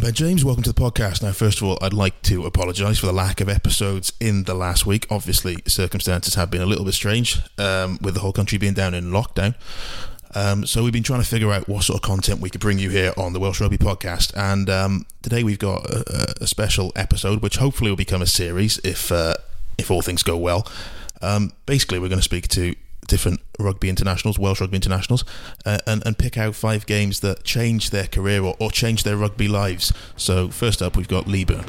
I'm Ben James, welcome to the podcast. Now, first of all, I'd like to apologise for the lack of episodes in the last week. Obviously, circumstances have been a little bit strange, with the whole country being down in lockdown. So we've been trying to figure out what sort of content we could bring you here on the Welsh Rugby Podcast, and today we've got a special episode, which hopefully will become a series if all things go well. Basically, we're going to speak to different rugby internationals, Welsh rugby internationals, and pick out five games that changed their career or changed their rugby lives. So first up, we've got Lee Byrne.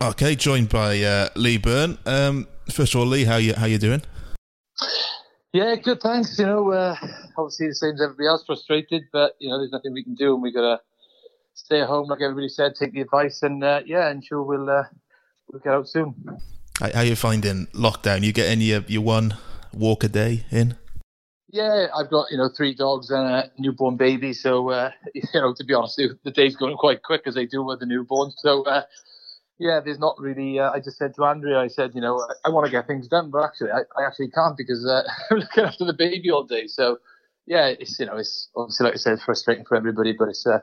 Okay, joined by Lee Byrne. First of all, Lee, how you doing? Yeah, good, thanks. You know, obviously the same as everybody else, frustrated, but you know, there's nothing we can do, and we gotta stay at home, like everybody said. Take the advice, and and sure we'll get out soon. How are you finding lockdown? You getting your one walk a day in? Yeah, I've got 3 dogs and a newborn baby, so to be honest, the day's going quite quick, as they do with the newborn. So yeah, there's not really. I just said to Andrea, I said, I want to get things done, but actually, I actually can't, because I'm looking after the baby all day. So, yeah, it's obviously, like I said, frustrating for everybody, but it's the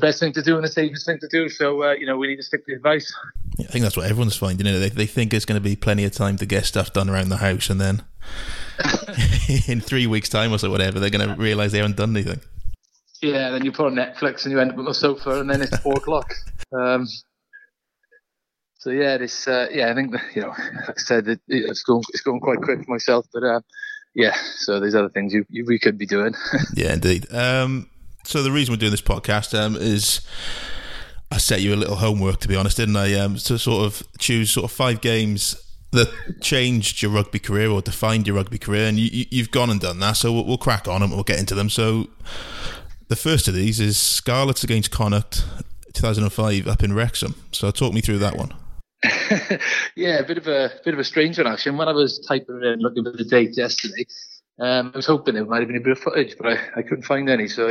best thing to do and the safest thing to do. So, we need to stick to the advice. Yeah, I think that's what everyone's finding. They think there's going to be plenty of time to get stuff done around the house, and then in 3 weeks' time or so, whatever, they're going to realise they haven't done anything. Yeah, then you put on Netflix and you end up on the sofa, and then it's 4 o'clock. So yeah, this I think like I said, it's going quite quick for myself, but so there's other things we could be doing. Yeah, indeed. So the reason we're doing this podcast is I set you a little homework, to be honest, didn't I? To sort of choose sort of 5 games that changed your rugby career or defined your rugby career, and you've gone and done that. So we'll crack on and we'll get into them. So the first of these is Scarlets against Connacht, 2005, up in Wrexham. So talk me through that one. Yeah, a bit of a strange one, actually. And when I was typing in looking for the date yesterday, I was hoping there might have been a bit of footage, but I couldn't find any. So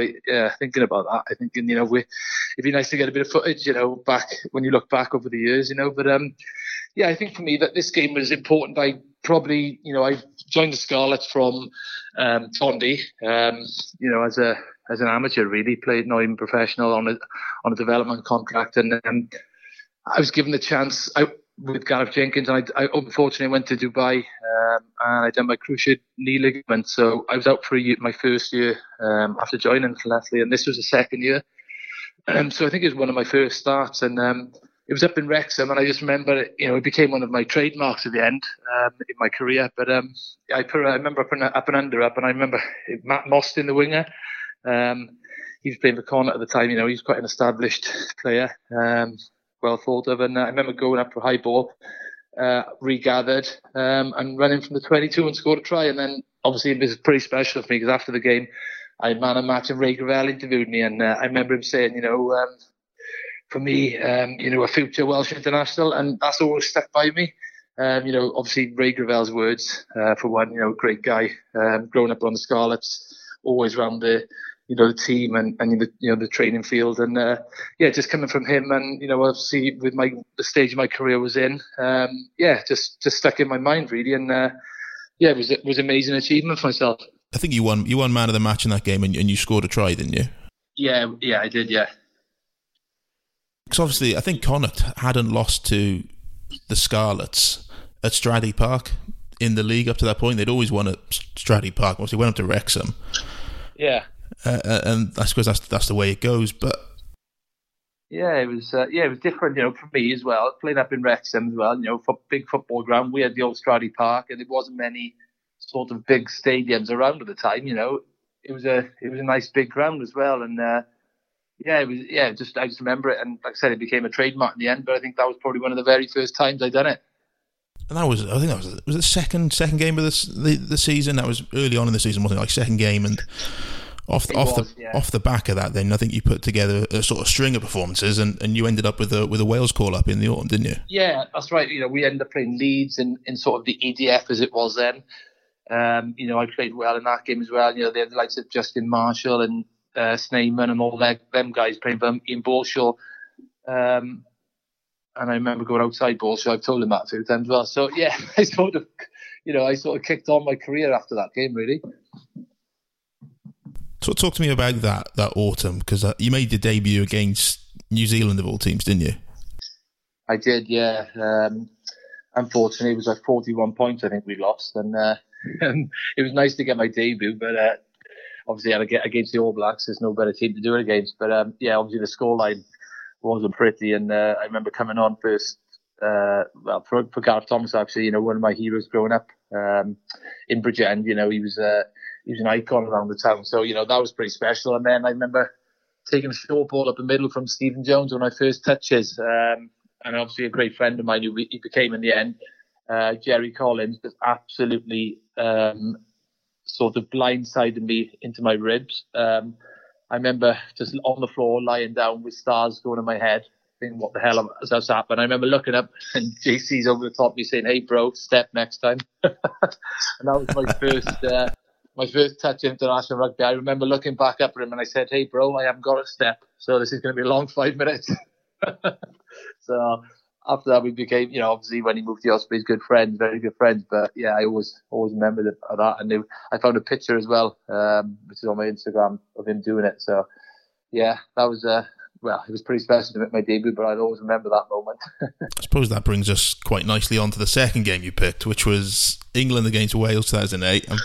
thinking about that, I think it'd be nice to get a bit of footage, back when you look back over the years, But I think for me that this game was important. I probably, I joined the Scarlets from Tondy, as an amateur, really. Played not even professional, on a development contract, and I was given the chance with Gareth Jenkins, and I unfortunately went to Dubai, and I done my cruciate knee ligament, so I was out for my first year after joining Leslie, and this was the second year. So I think it was one of my first starts, and it was up in Wrexham, and I just remember it became one of my trademarks at the end in my career. But I remember up and under, and I remember Matt Mostyn, the winger. He was playing for Connacht at the time. He was quite an established player. Well thought of, and I remember going up for a high ball, regathered, and running from the 22 and scored a try. And then obviously it was pretty special for me, because after the game, I had man of match, and Ray Gravel interviewed me, and I remember him saying, for me, a future Welsh international, and that's always stuck by me. Obviously Ray Gravel's words, for one, great guy, growing up on the Scarlets, always around the. The team and the training field, and just coming from him, and obviously with the stage my career was in, just stuck in my mind, really, and it was an amazing achievement for myself. I think you won man of the match in that game, and you scored a try, didn't you? Yeah, I did, yeah. Because obviously, I think Connacht hadn't lost to the Scarlets at Stradey Park in the league up to that point. They'd always won at Stradey Park. Obviously, went up to Wrexham. Yeah. And I suppose that's the way it goes, but it was different, for me as well. Playing up in Wrexham as well, for big football ground. We had the old Stradey Park, and there wasn't many sort of big stadiums around at the time. It was a nice big ground as well, and I just remember it, and like I said, it became a trademark in the end. But I think that was probably one of the very first times I'd done it. And that was the second game of the season. That was early on in the season, wasn't it? Like second game and. Off the back of that, then I think you put together a sort of string of performances, and you ended up with a Wales call up in the autumn, didn't you? Yeah, that's right. We ended up playing Leeds in sort of the EDF as it was then. I played well in that game as well. They had the likes of Justin Marshall and Sneiman and all them guys playing for them, Ian Balshaw. and I remember going outside Balshaw. I've told him that a few times as well. So yeah, I sort of kicked on my career after that game, really. So talk to me about that autumn, because you made your debut against New Zealand of all teams, didn't you? I did, yeah. Unfortunately, it was like 41 points I think we lost, and it was nice to get my debut, but obviously against the All Blacks, there's no better team to do it against. But obviously the scoreline wasn't pretty, and I remember coming on first for Gareth Thomas, actually, one of my heroes growing up in Bridgend. He was an icon around the town, so that was pretty special. And then I remember taking a short ball up the middle from Stephen Jones, one of my first touches, and obviously a great friend of mine who he became in the end, Jerry Collins, just absolutely sort of blindsided me into my ribs. I remember just on the floor lying down with stars going in my head, thinking, what the hell has happened? I remember looking up and JC's over the top of me saying, hey bro, step next time. And that was my first my first touch in international rugby. I remember looking back up at him and I said, hey bro, I haven't got a step, so this is going to be a long 5 minutes. So after that, we became, obviously when he moved to the Ospreys, good friends, very good friends. But yeah, I always remember that. And I found a picture as well, which is on my Instagram, of him doing it. So yeah, that was, it was pretty special to make my debut, but I'd always remember that moment. I suppose that brings us quite nicely on to the second game you picked, which was England against Wales 2008. I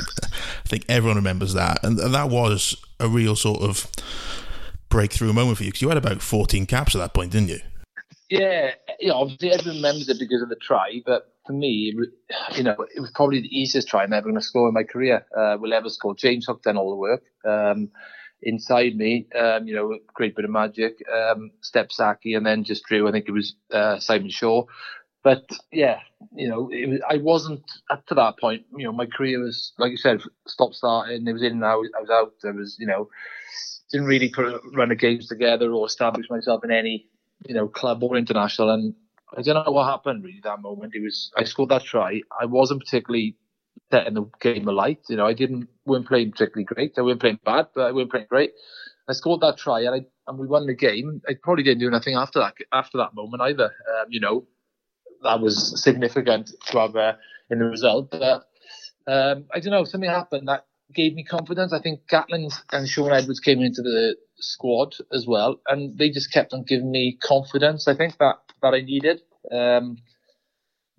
think everyone remembers that. And that was a real sort of breakthrough moment for you, because you had about 14 caps at that point, didn't you? Yeah, obviously everyone remembers it because of the try, but for me, it was probably the easiest try I'm ever going to score in my career. Will ever score. James Hook done all the work inside me. Great bit of magic. Step Saki, and then just drew. I think it was Simon Shaw. But yeah, I wasn't up to that point. My career was, like you said, stop starting. It was in and out. I was out. I was, didn't really run the games together or establish myself in any, club or international, and I don't know what happened really that moment. I scored that try. I wasn't particularly setting the game alight. I weren't playing particularly great. I weren't playing bad, but I weren't playing great. I scored that try, and we won the game. I probably didn't do anything after that moment either. That was significant to have in the result. But I don't know, something happened that gave me confidence. I think Gatland and Sean Edwards came into the squad as well, and they just kept on giving me confidence, I think, that I needed.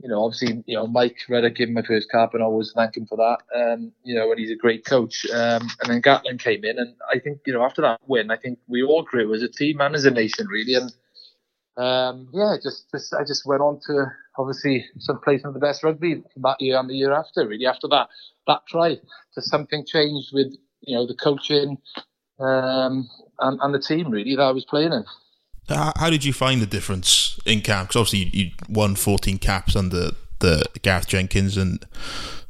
Obviously, Mike Reddick gave him my first cap, and I always thank him for that. And he's a great coach. And then Gatland came in, and I think, after that win, I think we all grew as a team and as a nation, really. And I just went on to, obviously, play some of the best rugby that year and the year after, really, after that try. Just something changed with, the coaching and the team, really, that I was playing in. How did you find the difference in caps? Because obviously you won 14 caps under the Gareth Jenkins and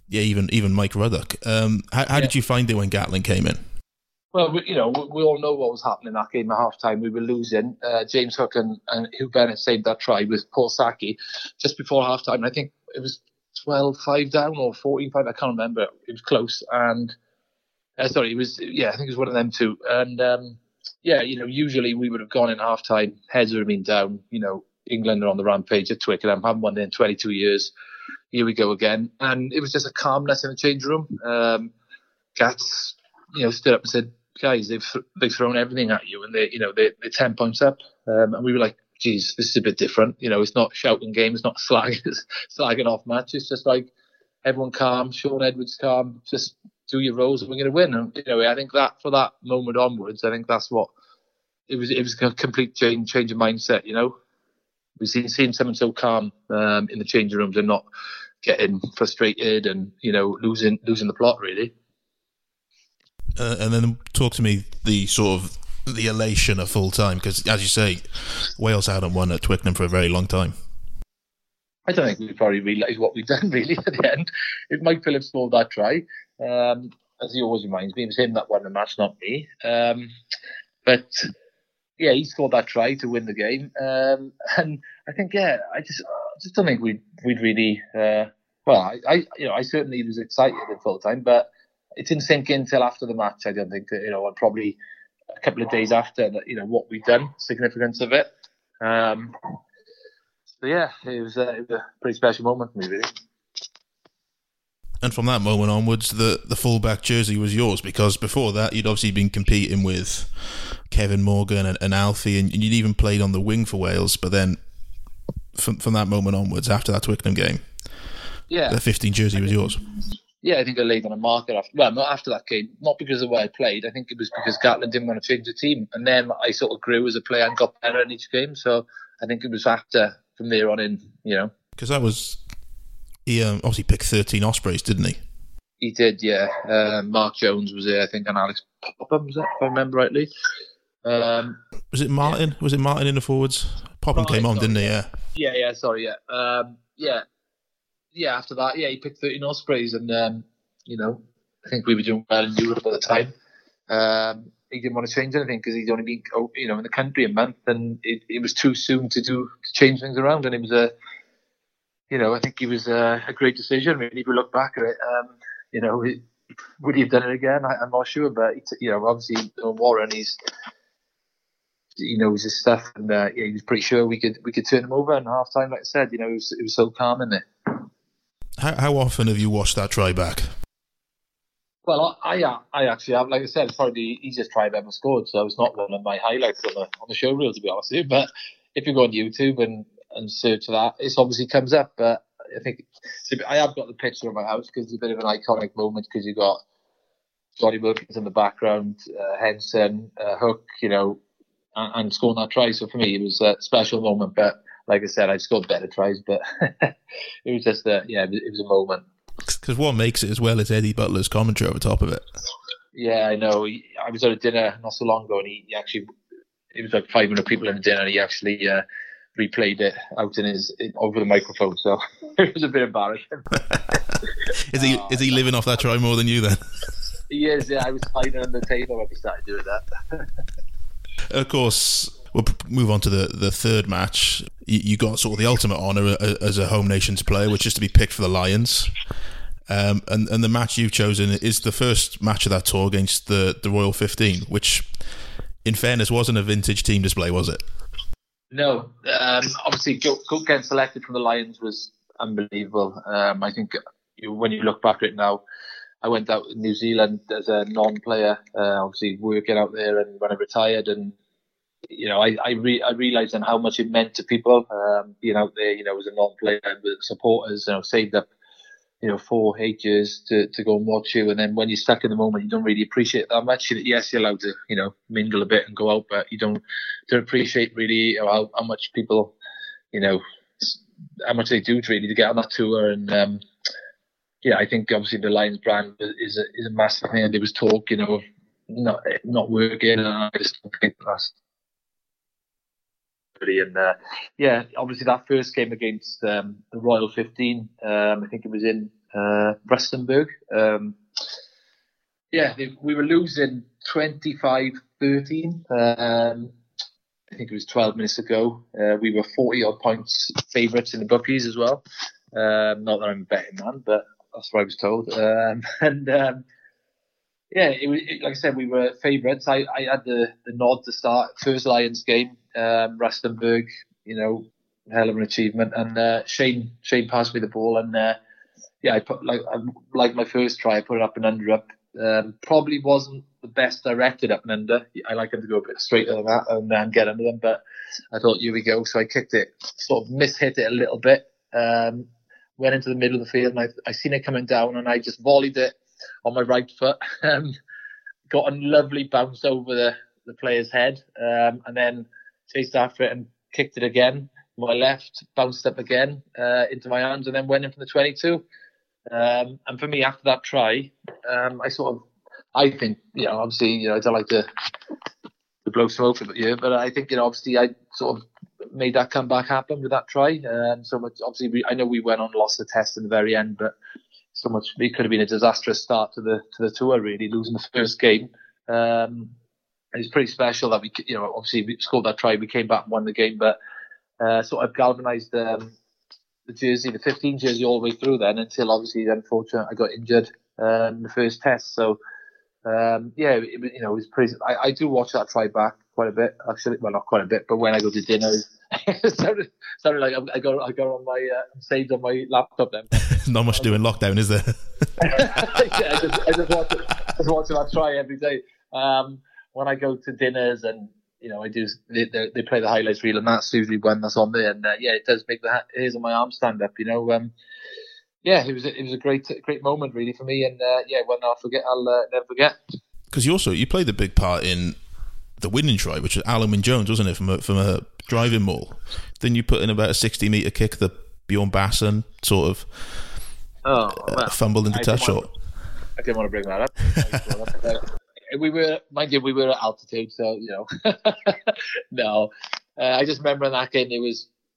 even Mike Ruddock. How did you find it when Gatland came in? Well, we all know what was happening that game at half-time. We were losing. James Hook and Hugh Bennett saved that try with Paul Saki just before half-time. I think it was 12-5 down or 14-5. I can't remember. It was close. And I think it was one of them two. And usually we would have gone in half-time. Heads would have been down. England are on the rampage at Twickenham. Haven't won in 22 years. Here we go again. And it was just a calmness in the change room. Gats, stood up and said, guys, they've thrown everything at you, and they're 10 points up. And we were like, geez, this is a bit different. It's not shouting game. It's not slagging off match. It's just like everyone calm. Sean Edwards calm. Just do your roles and we're going to win. And, I think that for that moment onwards, I think that's what it was. It was a complete change of mindset. We've seen someone so calm in the changing rooms and not getting frustrated and losing the plot, really. And then talk to me the sort of the elation of full time, because as you say, Wales hadn't won at Twickenham for a very long time. I don't think we probably realised what we'd done really at the end. If Mike Phillips scored that try, as he always reminds me, it was him that won the match, not me. But yeah, he scored that try to win the game. And I think, I just don't think we'd really. I certainly was excited at full time, but it didn't sink in till after the match. I don't think and probably a couple of days after that, what we'd done, significance of it. So yeah, it was a pretty special moment for me, really. And from that moment onwards, the full-back jersey was yours, because before that, you'd obviously been competing with Kevin Morgan and Alfie, and you'd even played on the wing for Wales, but then from that moment onwards, after that Twickenham game, the 15 jersey was yours. Yeah, I think I laid on a marker after. Well, not after that game, not because of where I played. I think it was because Gatland didn't want to change the team, and then I sort of grew as a player and got better in each game, so I think it was after, from there on in, you know. Because that was... He obviously picked 13 Ospreys, didn't he? He did, yeah. Mark Jones was there, I think, and Alex Popham, was that, if I remember rightly. Was it Martin? Yeah. Was it Martin in the forwards? Popham came on, didn't he? Yeah. After that, he picked 13 Ospreys, and, you know, I think we were doing well in Europe at the time. He didn't want to change anything because he'd only been, in the country a month, and it was too soon to change things around, and it was a... I think it was a great decision. Really, if we look back at it, would he have done it again? I'm not sure, but obviously, Warren, he knows his stuff, and he was pretty sure we could turn him over. And half time, like I said, it was so calm in there. How often have you watched that try back? Well, I actually have. Like I said, it's probably the easiest try I've ever scored, so it's not one of my highlights on the show reel, to be honest with you. But if you go on YouTube and search that, it obviously comes up, but I think I have got the picture of my house because it's a bit of an iconic moment, because you've got Scotty Wilkins in the background, Henson, Hook, and scoring that try. So for me, it was a special moment, but like I said, I've scored better tries, but it was just it was a moment. Because what makes it as well is Eddie Butler's commentary over top of it. Yeah, I know. I was at a dinner not so long ago, and he actually, it was like 500 people in the dinner, and he actually... replayed it out in his over the microphone, so it was a bit embarrassing. Is he living off that try more than you then? He is, yeah. I was hiding on the table when he started doing that. Of course, we'll move on to the third match. You got sort of the ultimate honour as a home nations player, which is to be picked for the Lions. And the match you've chosen is the first match of that tour against the Royal 15, which, in fairness, wasn't a vintage team display, was it? No, obviously, Cook getting selected from the Lions was unbelievable. I think when you look back at it now, I went out in New Zealand as a non-player, obviously working out there, and when I retired, and I realised then how much it meant to people being out there. As a non-player with supporters, saved up, 4 or 8 years to go and watch you, and then when you're stuck in the moment, you don't really appreciate that much. Yes, you're allowed to, mingle a bit and go out, but you don't appreciate really how much people, how much they do really to get on that tour. And I think obviously the Lions brand is a massive thing. There was talk, of not working, and I just think that's and obviously that first game against the Royal 15, I think it was in Rustenburg, we were losing 25-13, I think it was 12 minutes ago. We were 40 odd points favourites in the bookies as well, not that I'm a betting man, but that's what I was told. It was, like I said, we were favourites. I had the nod to start first Lions game, Rustenburg, hell of an achievement. And Shane passed me the ball, and I put like my first try, I put it up and under up. Probably wasn't the best directed up and under. I like them to go a bit straighter than that and get under them, but I thought, here we go. So I kicked it, sort of mishit it a little bit, went into the middle of the field, and I seen it coming down, and I just volleyed it on my right foot, got a lovely bounce over the player's head, and then chased after it and kicked it again. My left bounced up again into my hands, and then went in from the 22. And for me, after that try, I don't like to blow smoke at you, but I think obviously I sort of made that comeback happen with that try. I know we went on and lost the test in the very end, but. So much. It could have been a disastrous start to the tour, really, losing the first game. It was pretty special that we, obviously we scored that try, we came back and won the game, but sort of galvanised the jersey, the 15 jersey, all the way through then, until obviously, unfortunately, I got injured in the first test. So, it was pretty. I do watch that try back quite a bit, actually. Well, not quite a bit, but when I go to dinners, Sorry, like I got on my saved on my laptop then. Not much doing lockdown, is there? Yeah, I just watch it. I try every day. When I go to dinners and I do, they play the highlights reel, and that's usually when that's on there. And yeah, it does make the hairs on my arm stand up. Yeah, it was a great moment really for me. And yeah, one I'll never forget. Because you played a big part in the winning try, which was Alan Wynne-Jones, wasn't it, from a driving maul? Then you put in about a 60-metre kick that Bjorn Basson sort of fumbled into touch shot. I didn't want to bring that up. We were at altitude, so no. I just remember in that game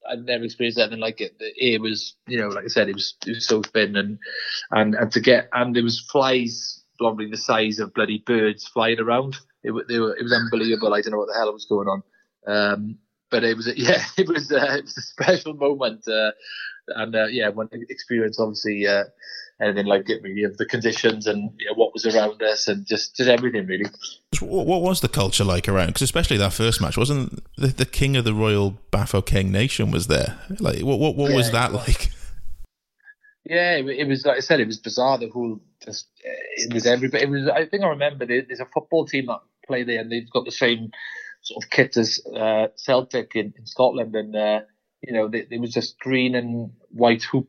I'd never experienced anything like it. The air was, like I said, it was so thin and to get, and there was flies, probably the size of bloody birds flying around. It was unbelievable. I don't know what the hell was going on. But it was a special moment. One experience, obviously, anything like it, really, of the conditions and what was around us and just everything, really. What was the culture like around? Because especially that first match, wasn't the king of the Royal Bafokeng Nation was there? Like, what was that like? Yeah, it was, like I said, it was bizarre. The whole, it was everybody. It was, I think I remember there's a football team that play there and they've got the same sort of kit as Celtic in Scotland, and it was just green and white hoop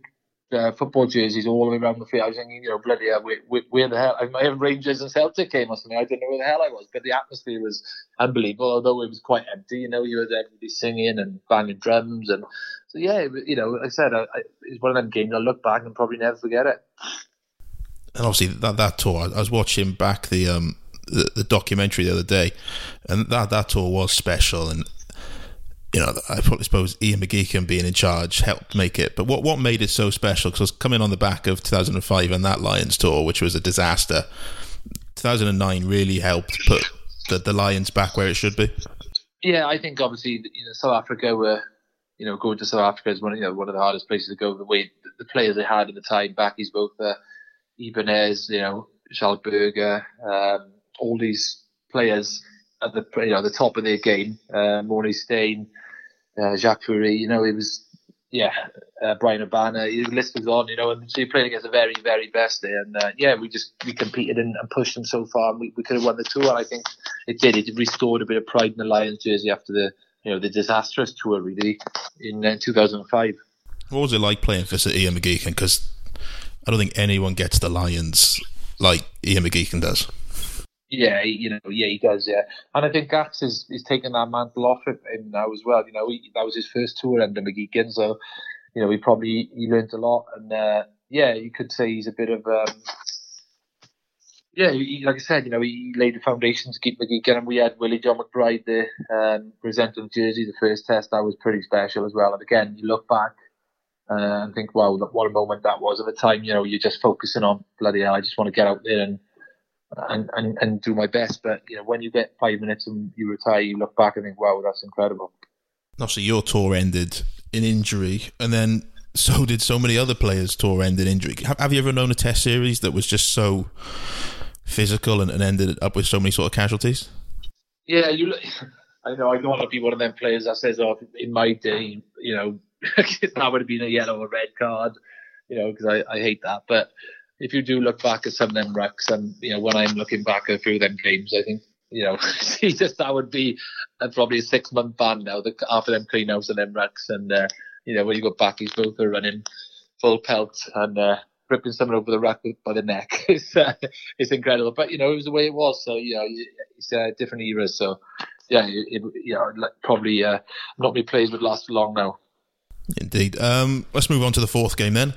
football jerseys all the way around the field. I was thinking, bloody hell, where the hell? I have Rangers and Celtic came or something. I didn't know where the hell I was, but the atmosphere was unbelievable. Although it was quite empty, you heard everybody singing and banging drums, and so yeah, like I said, it's one of them games I look back and probably never forget it. And obviously that tour, I was watching back the documentary the other day, and that tour was special. And I probably suppose Ian McGeechan being in charge helped make it. But what made it so special? Because I was coming on the back of 2005 and that Lions tour, which was a disaster. 2009 really helped put the Lions back where it should be. Yeah, I think obviously South Africa were, going to South Africa is one of the hardest places to go. The way the players they had at the time back is both Ibanez, Schalberger, all these players at the the top of their game, Mornay Stain, Jacques Fourie, it was Brian Urbana, the list was on, and so you're playing against the very, very best there, and we competed and pushed them so far, and we could have won the tour, and I think it did. It restored a bit of pride in the Lions jersey after the the disastrous tour really in 2005. What was it like playing for Sir Ian McGeechan? Because I don't think anyone gets the Lions like Ian McGeechan does. Yeah, he does, yeah. And I think Gax is taking that mantle off him now as well. That was his first tour under McGeechan, so, he learned a lot. And, you could say he's a bit of... like I said, he laid the foundation to keep McGeechan, and we had Willie John McBride there presenting the jersey, the first test. That was pretty special as well. And again, you look back and think, wow, what a moment that was. At the time, you're just focusing on, bloody hell, I just want to get out there and do my best, but when you get 5 minutes and you retire, you look back and think, wow, that's incredible. Obviously your tour ended in injury, and then so did so many other players' tour end in injury. Have you ever known a test series that was just so physical and ended up with so many sort of casualties? Yeah, I don't want to be one of them players that says, oh, in my day that would have been a yellow or red card, because I hate that. But if you do look back at some of them wrecks, and when I'm looking back at a few of them games, I think that would be probably a 6-month ban now. After them cleanouts and them wrecks, and when you go back, he's both are running full pelt and ripping someone over the rack by the neck. It's incredible, but it was the way it was. So it's different eras. So probably not many plays would last long now. Indeed. Let's move on to the fourth game then.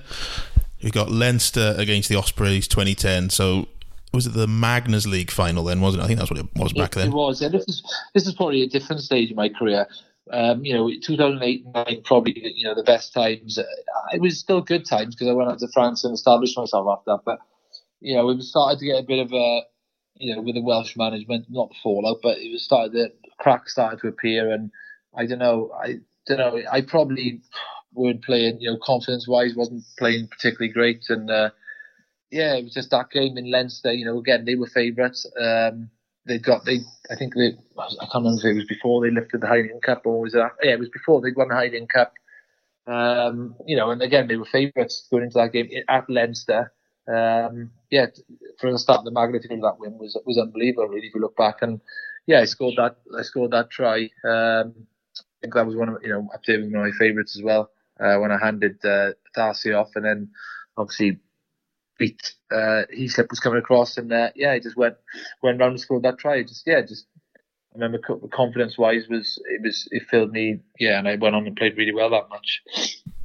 You've got Leinster against the Ospreys 2010. So was it the Magners League final then, wasn't it? I think that's what it was back then. It was. And this is probably a different stage in my career. 2008 and 2009, probably, the best times. It was still good times because I went out to France and established myself after that. But, it started to get a bit of a, with the Welsh management, not the fallout, but it was the cracks started to appear. And I don't know. I probably... weren't playing, confidence-wise, wasn't playing particularly great, and it was just that game in Leinster. Again, they were favourites. I can't remember if it was before they lifted the Heineken Cup or was that? Yeah, it was before they'd won the Heineken Cup. And again, they were favourites going into that game at Leinster. For the start of the magnitude of that win was unbelievable, really, if you look back. And yeah, I scored that try. I think that was one of up there with one of my favourites as well. When I handed Darcy off, and then obviously beat Heaslip was coming across, and he just went round and scored that try. I remember confidence wise it filled me, and I went on and played really well that match.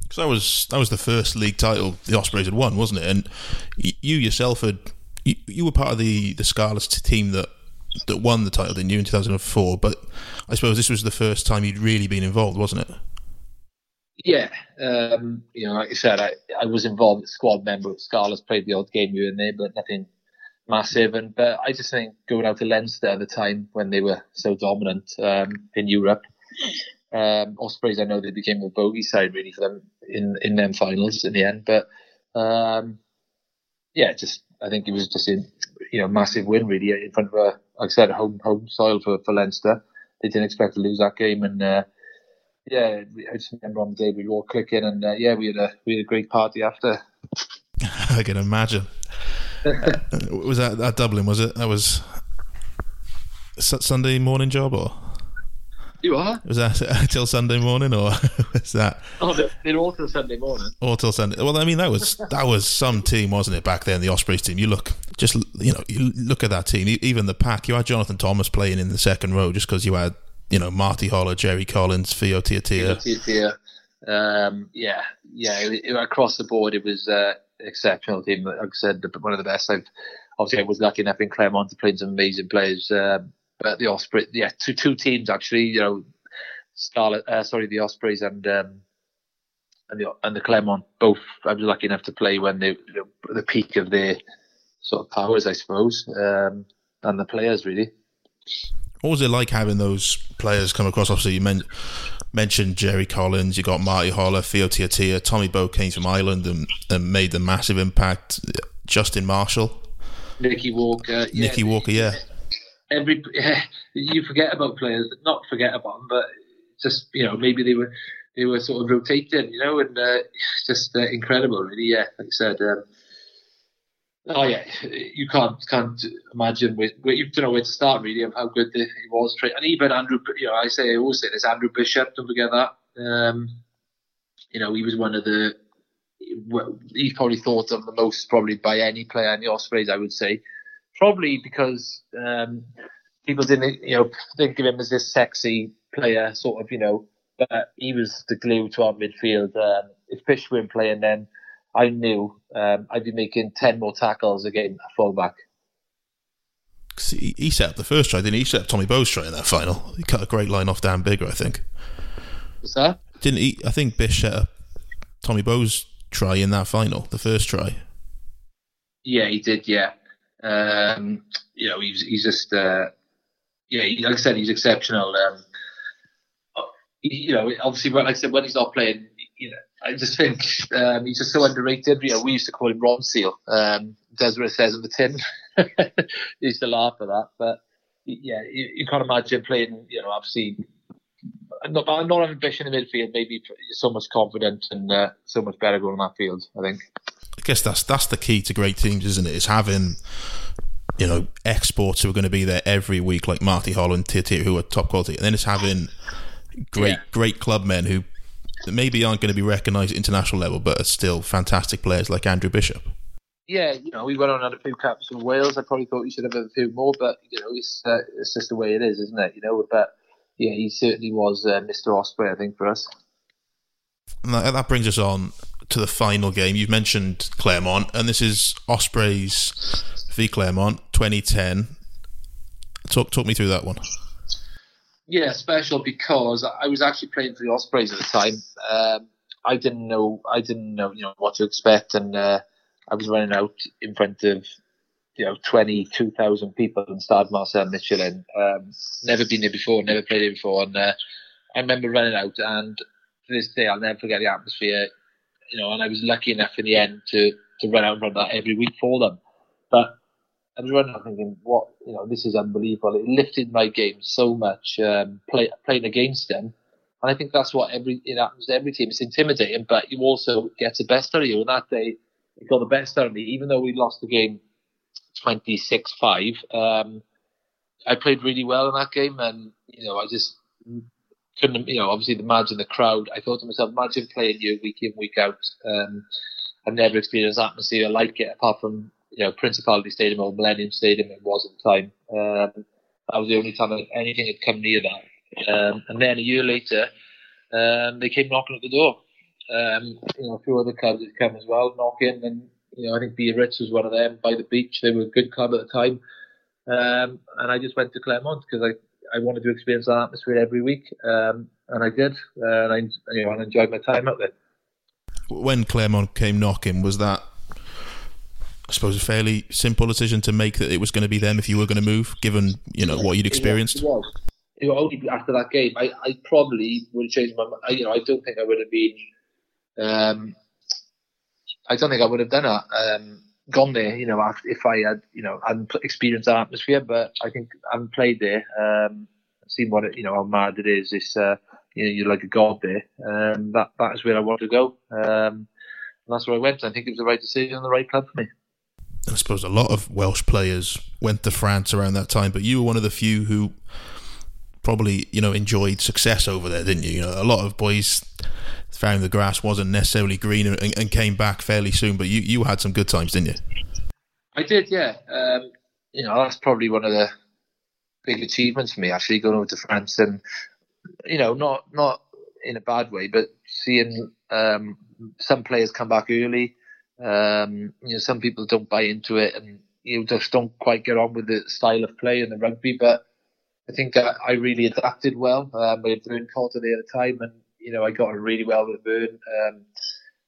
Because that was the first league title the Ospreys had won, wasn't it? And you yourself you were part of the Scarlets team that won the title, didn't you, in 2004? But I suppose this was the first time you'd really been involved, wasn't it? Yeah, like I said, I was involved as a squad member of Scarlets, played the odd game here and there, but nothing massive. But I just think going out to Leinster at the time when they were so dominant in Europe, Ospreys, I know they became a bogey side really for them in them finals in the end. But I think it was just a massive win really in front of a home soil for Leinster. They didn't expect to lose that game, and I just remember on the day we were all clicking, and we had a great party after. I can imagine. Was that Dublin? Was it? That was Sunday morning job, or you are? Was that till Sunday morning, or was that? Oh, they're all till Sunday morning. All till Sunday. Well, I mean, that was some team, wasn't it? Back then, the Ospreys team. You look, you look at that team. Even the pack. You had Jonathan Thomas playing in the second row, just because you had. Marty Holler, Jerry Collins, Fiotia Tia. Across the board, it was an exceptional team. Like I said, one of the best. I was lucky enough in Clermont to play some amazing players. But the Ospreys, two teams actually. The Ospreys and the Clermont. Both I was lucky enough to play when they the peak of their sort of powers, I suppose, and the players really. What was it like having those players come across? Obviously, you mentioned Jerry Collins, you got Marty Holler, Fiotia Tia, Tommy Bowe came from Ireland and made the massive impact. Justin Marshall. Nicky Walker. You forget about players, not forget about them, but just, maybe they were sort of rotated, and just incredible, really, yeah. Like I said, you can't imagine where you don't know where to start really of how good he was. And even Andrew, I always say this, Andrew Bishop, don't forget that. He was one of the. He's probably thought of the most probably by any player in the Ospreys, I would say, probably because people didn't think of him as this sexy player sort of but he was the glue to our midfield. If Bishop weren't playing then. I knew I'd be making 10 more tackles again at fullback. He set up the first try, didn't he? He set up Tommy Bowe's try in that final. He cut a great line off Dan Biggar, I think. What's that? Didn't he? I think Bish set up Tommy Bowe's try in that final, the first try. Yeah, he did, yeah. He's just... like I said, he's exceptional. Obviously, like I said, when he's not playing... I just think he's just so underrated. We used to call him Ron Seal. Desiree says on the tin. He used to laugh at that. But yeah, you can't imagine playing. Obviously, not having Bish in the midfield. Maybe so much confident and so much better going on that field. I think. I guess that's the key to great teams, isn't it? Is having exports who are going to be there every week, like Marty Holland, Tia, who are top quality, and then it's having great club men who. That maybe aren't going to be recognised at international level, but are still fantastic players like Andrew Bishop. Yeah, we went on and had a few caps from Wales. I probably thought we should have a few more, but it's just the way it is, isn't it? But yeah, he certainly was Mr. Osprey, I think, for us. And that brings us on to the final game. You've mentioned Clermont, and this is Ospreys v Clermont, 2010. Talk me through that one. Yeah, special because I was actually playing for the Ospreys at the time. I didn't know, what to expect, and I was running out in front of, 22,000 people and started Marcel Michelin. Never been there before, never played there before, and I remember running out. And to this day, I'll never forget the atmosphere. And I was lucky enough in the end to run out in front of that every week for them. But I was running up thinking, what, you know, this is unbelievable. It lifted my game so much, playing against them. And I think that's what every team. It's intimidating, but you also get the best out of you. And that day, it got the best out of me. Even though we lost the game 26-5, I played really well in that game. And, you know, I just couldn't, you know, obviously imagine the crowd. I thought to myself, imagine playing you week in, week out. I've never experienced atmosphere like it, apart from, you know, Principality Stadium or Millennium Stadium. It was at the time. That was the only time that anything had come near that. And then a year later, they came knocking at the door. You know, a few other clubs had come as well, knocking. And, you know, I think Biarritz was one of them, by the beach. They were a good club at the time. And I just went to Clermont because I wanted to experience that atmosphere every week. And I did. And I enjoyed my time out there. When Clermont came knocking, was that, I suppose, a fairly simple decision to make that it was going to be them if you were going to move, given, you know, what you'd experienced? It was only after that game. I probably would have changed my mind. I don't think I would have been... I don't think I would have done that, gone there, you know, if I had, you know, hadn't experienced that atmosphere. But I think I haven't played there. I've seen what it, you know, how mad it is. It's... you're like a god there. That is where I wanted to go. And that's where I went. I think it was the right decision and the right club for me. I suppose a lot of Welsh players went to France around that time, but you were one of the few who probably, you know, enjoyed success over there, didn't you? You know, a lot of boys found the grass wasn't necessarily green and came back fairly soon, but you had some good times, didn't you? I did, yeah. You know, that's probably one of the big achievements for me, actually, going over to France and, you know, not in a bad way, but seeing some players come back early, you know, some people don't buy into it and you just don't quite get on with the style of play and the rugby. But I think I really adapted well. We had Vern Cotter there at the time, and you know, I got on really well with Vern.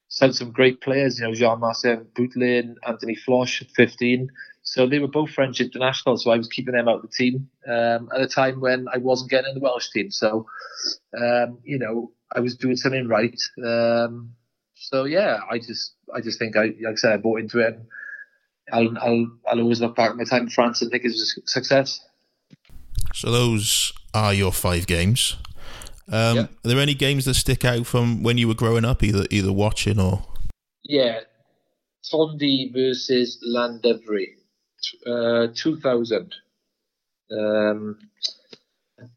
Sent some great players, you know, Jean-Marcel Boutelet and Anthony Floch at 15. So they were both French internationals, so I was keeping them out of the team at a time when I wasn't getting in the Welsh team. So, you know, I was doing something right. So, yeah, I just think, like I said, I bought into it. And I'll always look back at my time in France and think it was a success. So those are your 5 games. Yeah. Are there any games that stick out from when you were growing up, either watching or...? Yeah, Tondy versus Llandovery. 2000.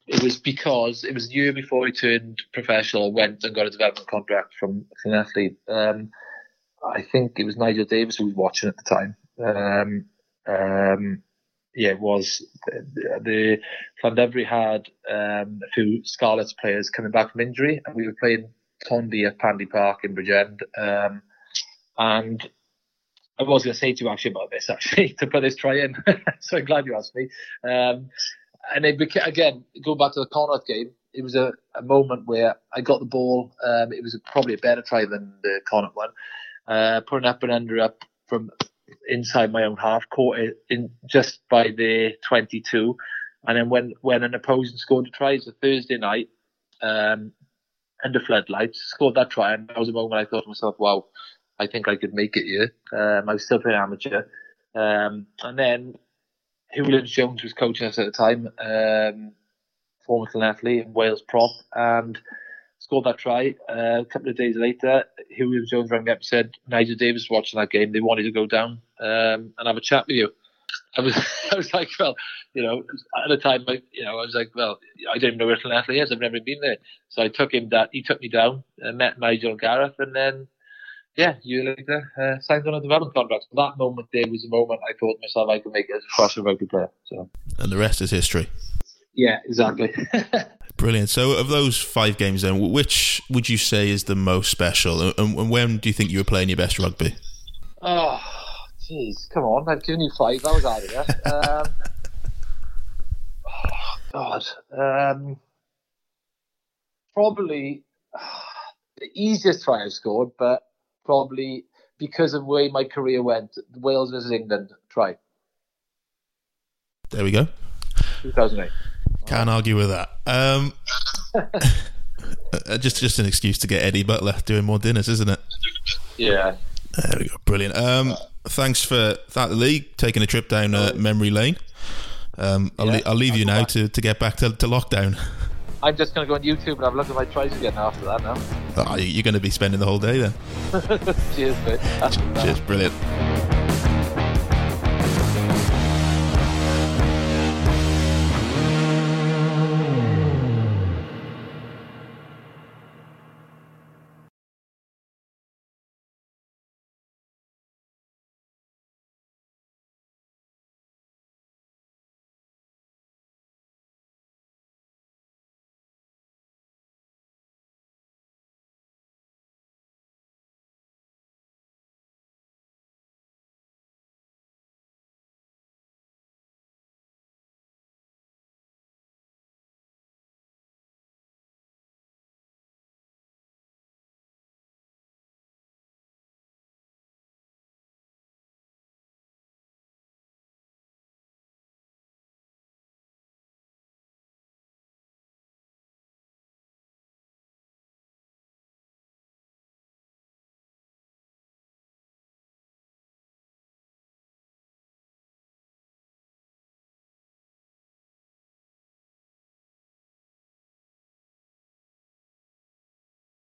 It was because it was the year before I turned professional, went and got a development contract from an athlete. I think it was Nigel Davis who was watching at the time. Yeah, it was. The Llandovery had a few Scarlets players coming back from injury, and we were playing Tondy at Pandy Park in Bridgend. And I was going to say to you actually about this, actually, to put this try in. So I'm glad you asked me. And it became, again, go back to the Connacht game, it was a moment where I got the ball. It was probably a better try than the Connacht one. Putting up and under up from inside my own half, caught it in just by the 22. And then when an opposing scored a try, it was a Thursday night, under floodlights, scored that try. And that was a moment I thought to myself, wow, I think I could make it here. I was still playing amateur. And then Hewlett Jones was coaching us at the time, former athlete and Wales prop, and scored that try. A couple of days later, Hewlett Jones rang me up and said, Nigel Davis was watching that game. They wanted to go down and have a chat with you. I was like, well, you know, at the time, I was like, well, I don't even know where athlete is. I've never been there. So I took him that. He took me down, met Nigel and Gareth, and then, yeah, a year later, signed on a development contract. That moment there was the moment I thought to myself I could make it as a professional rugby player. So. And the rest is history. Yeah, exactly. Brilliant. So of those 5 games then, which would you say is the most special? And when do you think you were playing your best rugby? Oh, jeez, come on. I've given you 5. That was out of here. Oh, God. Probably the easiest try I've scored, but probably because of the way my career went, Wales versus England try. There we go. 2008. Can't argue with that. Just an excuse to get Eddie Butler doing more dinners, isn't it? Yeah. There we go. Brilliant. Thanks for that, Lee, taking a trip down memory lane. I'll leave you now to get back to lockdown. I'm just going to go on YouTube and have a look at my tries again after that now. Oh, you're going to be spending the whole day then. Cheers, mate. Cheers, brilliant.